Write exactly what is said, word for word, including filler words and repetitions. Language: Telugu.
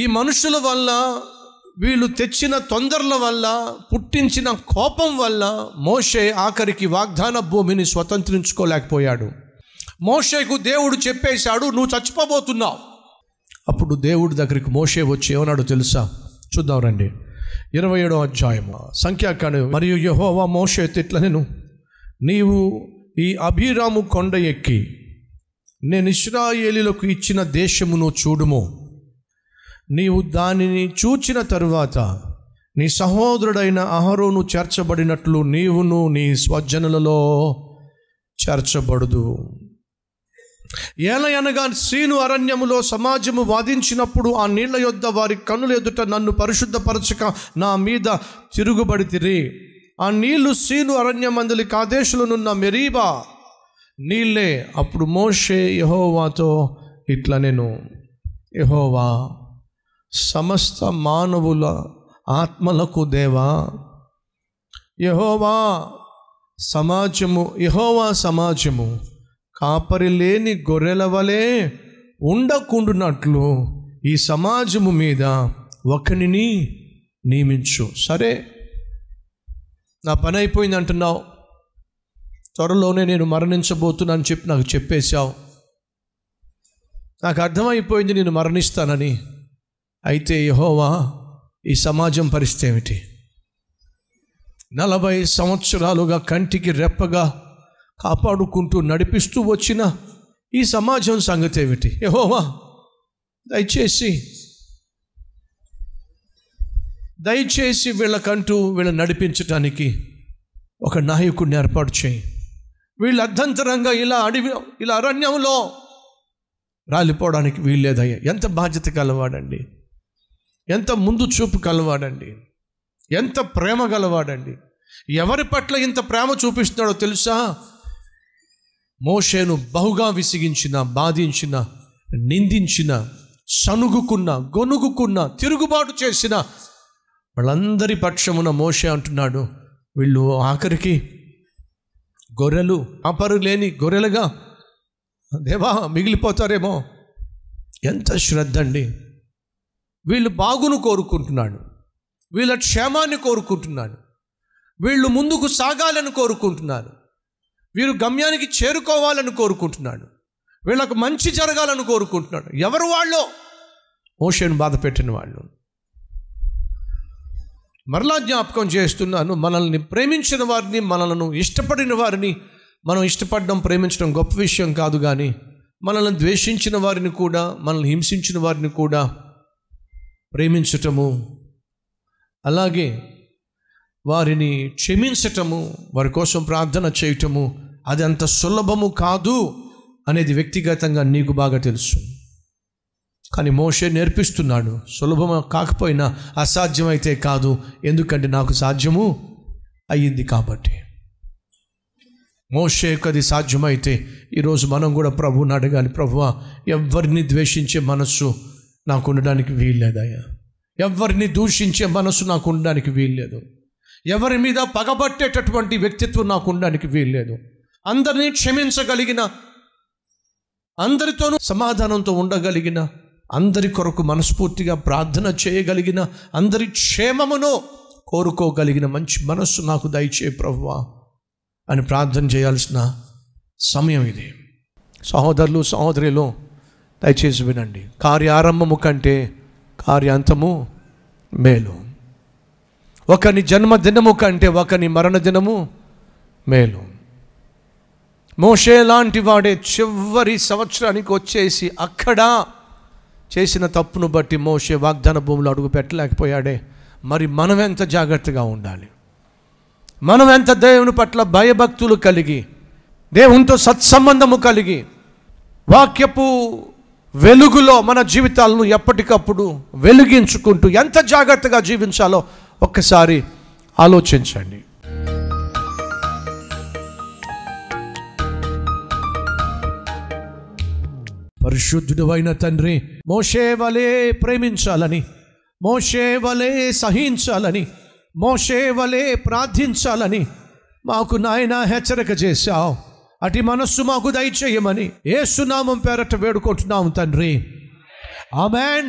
ఈ మనుషుల వల్ల, వీళ్ళు తెచ్చిన తొందరల వల్ల, పుట్టించిన కోపం వల్ల మోషే ఆఖరికి వాగ్దాన భూమిని స్వతంత్రించుకోలేకపోయాడు. మోషేకు దేవుడు చెప్పేశాడు, నువ్వు చచ్చిపోబోతున్నావు. అప్పుడు దేవుడి దగ్గరికి మోషే వచ్చి ఏమన్నాడు తెలుసా? చూద్దాం రండి. ఇరవై ఏడో అధ్యాయము సంఖ్యాకాండ. మరియు యెహోవా మోషేతో ఇట్లా, నేను నీవు ఈ అభిరాము కొండ ఎక్కి నేను ఇశ్రాయేలీలకు ఇచ్చిన దేశమును చూడుము. నీవు దానిని చూచిన తరువాత నీ సహోదరుడైన అహరోను చేర్చబడినట్లు నీవును నీ స్వజనులలో చేర్చబడదు. ఏలయనగా సీను అరణ్యములో సమాజము వాదించినప్పుడు ఆ నీళ్ల యొద్ద వారి కన్నుల ఎదుట నన్ను పరిశుద్ధపరచక నా మీద తిరుగుబడితిరి. ఆ నీళ్లు సీను అరణ్యమందలి కాదేశులనున్న మెరీబా నీళ్ళే. అప్పుడు మోషే యెహోవాతో ఇట్లా, నేను యెహోవా సమస్త మానవుల ఆత్మలకు దేవా, యెహోవా సమాజము యెహోవా సమాజము కాపరి లేని గొర్రెల వలె ఉండకుండునట్లు ఈ సమాజము మీద ఒకనిని నియమించు. సరే, నా పని అయిపోయింది అంటున్నావు, త్వరలోనే నేను మరణించబోతున్నాను చెప్పి నాకు చెప్పేశావు, నాకు అర్థమైపోయింది నేను మరణిస్తానని. అయితే యెహోవా, ఈ సమాజం పరిస్థితి ఏమిటి? నలభై సంవత్సరాలుగా కంటికి రెప్పగా కాపాడుకుంటూ నడిపిస్తూ వచ్చిన ఈ సమాజం సంగతి ఏమిటి? యెహోవా దయచేసి దయచేసి వీళ్ళకంటూ వీళ్ళ నడిపించటానికి ఒక నాయకుడిని ఏర్పాటు చేయి. వీళ్ళు అర్ధంతరంగా ఇలా అడవి ఇలా అరణ్యంలో రాలిపోవడానికి వీల్లేదయ్యా. ఎంత బాధ్యత కలవాడండి, ఎంత ముందు చూపు కలవాడండి, ఎంత ప్రేమ గలవాడండి. ఎవరి పట్ల ఇంత ప్రేమ చూపిస్తున్నాడో తెలుసా? మోషేను బహుగా విసిగించిన, బాధించిన, నిందించిన, సనుగుకున్న, గొనుగుకున్న, తిరుగుబాటు చేసిన వాళ్ళందరి పక్షమున మోషే అంటున్నాడు, వీళ్ళు ఆఖరికి గొర్రెలు, ఆపరు లేని గొర్రెలుగా దేవా మిగిలిపోతారేమో. ఎంత శ్రద్ధ అండి! వీళ్ళు బాగును కోరుకుంటున్నాడు, వీళ్ళ క్షేమాన్ని కోరుకుంటున్నాడు, వీళ్ళు ముందుకు సాగాలని కోరుకుంటున్నారు, వీరు గమ్యానికి చేరుకోవాలని కోరుకుంటున్నాడు, వీళ్ళకు మంచి జరగాలని కోరుకుంటున్నాడు. ఎవరు వాళ్ళు? మోషేను బాధ పెట్టిన వాళ్ళు. మరలా జ్ఞాపకం చేస్తున్నాను, మనల్ని ప్రేమించిన వారిని, మనలను ఇష్టపడిన వారిని, మనం ఇష్టపడడం ప్రేమించడం గొప్ప విషయం కాదు, కానీ మనల్ని ద్వేషించిన వారిని కూడా, మనల్ని హింసించిన వారిని కూడా ప్రేమించటము, అలాగే వారిని క్షమించటము, వారి కోసం ప్రార్థన చేయటము అది అంత సులభము కాదు అనేది వ్యక్తిగతంగా నీకు బాగా తెలుసు. కానీ మోషే నేర్పిస్తున్నాడు, సులభం కాకపోయినా అసాధ్యమైతే కాదు, ఎందుకంటే నాకు సాధ్యము అయ్యింది కాబట్టి. మోషేకు అది సాధ్యమైతే ఈరోజు మనం కూడా ప్రభువుని అడగాలి, ప్రభువా ఎవరిని ద్వేషించే మనస్సు నాకు ఉండడానికి వీల్లేదయ్యా, ఎవరిని దూషించే మనస్సు నాకు ఉండడానికి వీల్లేదు, ఎవరి మీద పగబట్టేటటువంటి వ్యక్తిత్వం నాకు ఉండడానికి వీల్లేదు, అందరినీ క్షమించగలిగిన, అందరితోనూ సమాధానంతో ఉండగలిగిన, అందరి కొరకు మనస్ఫూర్తిగా ప్రార్థన చేయగలిగిన, అందరి క్షేమమును కోరుకోగలిగిన మంచి మనస్సు నాకు దయచేయ ప్రభువా అని ప్రార్థన చేయాల్సిన సమయం ఇది. సహోదరులు సహోదరులు దయచేసి వినండి, కార్యారంభము కంటే కార్యాంతము మేలు, ఒకని జన్మదినము కంటే ఒకని మరణదినము మేలు. మోషే లాంటి వాడే చివరి సంవత్సరానికి వచ్చేసి అక్కడ చేసిన తప్పును బట్టి మోషే వాగ్దాన భూములు అడుగు పెట్టలేకపోయాడే. మరి మనం ఎంత జాగ్రత్తగా ఉండాలి, మనం ఎంత దేవుని పట్ల భయభక్తులు కలిగి, దేవునితో సత్సంబంధము కలిగి, వాక్యపు వెలుగులో మన జీవితాలను ఎప్పటికప్పుడు వెలిగించుకుంటూ ఎంత జాగ్రత్తగా జీవించాలో ఒక్కసారి ఆలోచించండి. పరిశుద్ధుడైన తండ్రి, మోషే వలే ప్రేమించాలని, మోషే వలే సహించాలని, మోషే వలే ప్రార్థించాలని మాకు నాయన హెచ్చరిక చేశావు. అటు మనస్సు మాకు దయచేయమని యేసు నామం పేరట వేడుకుంటున్నాము తండ్రి. ఆమేన్.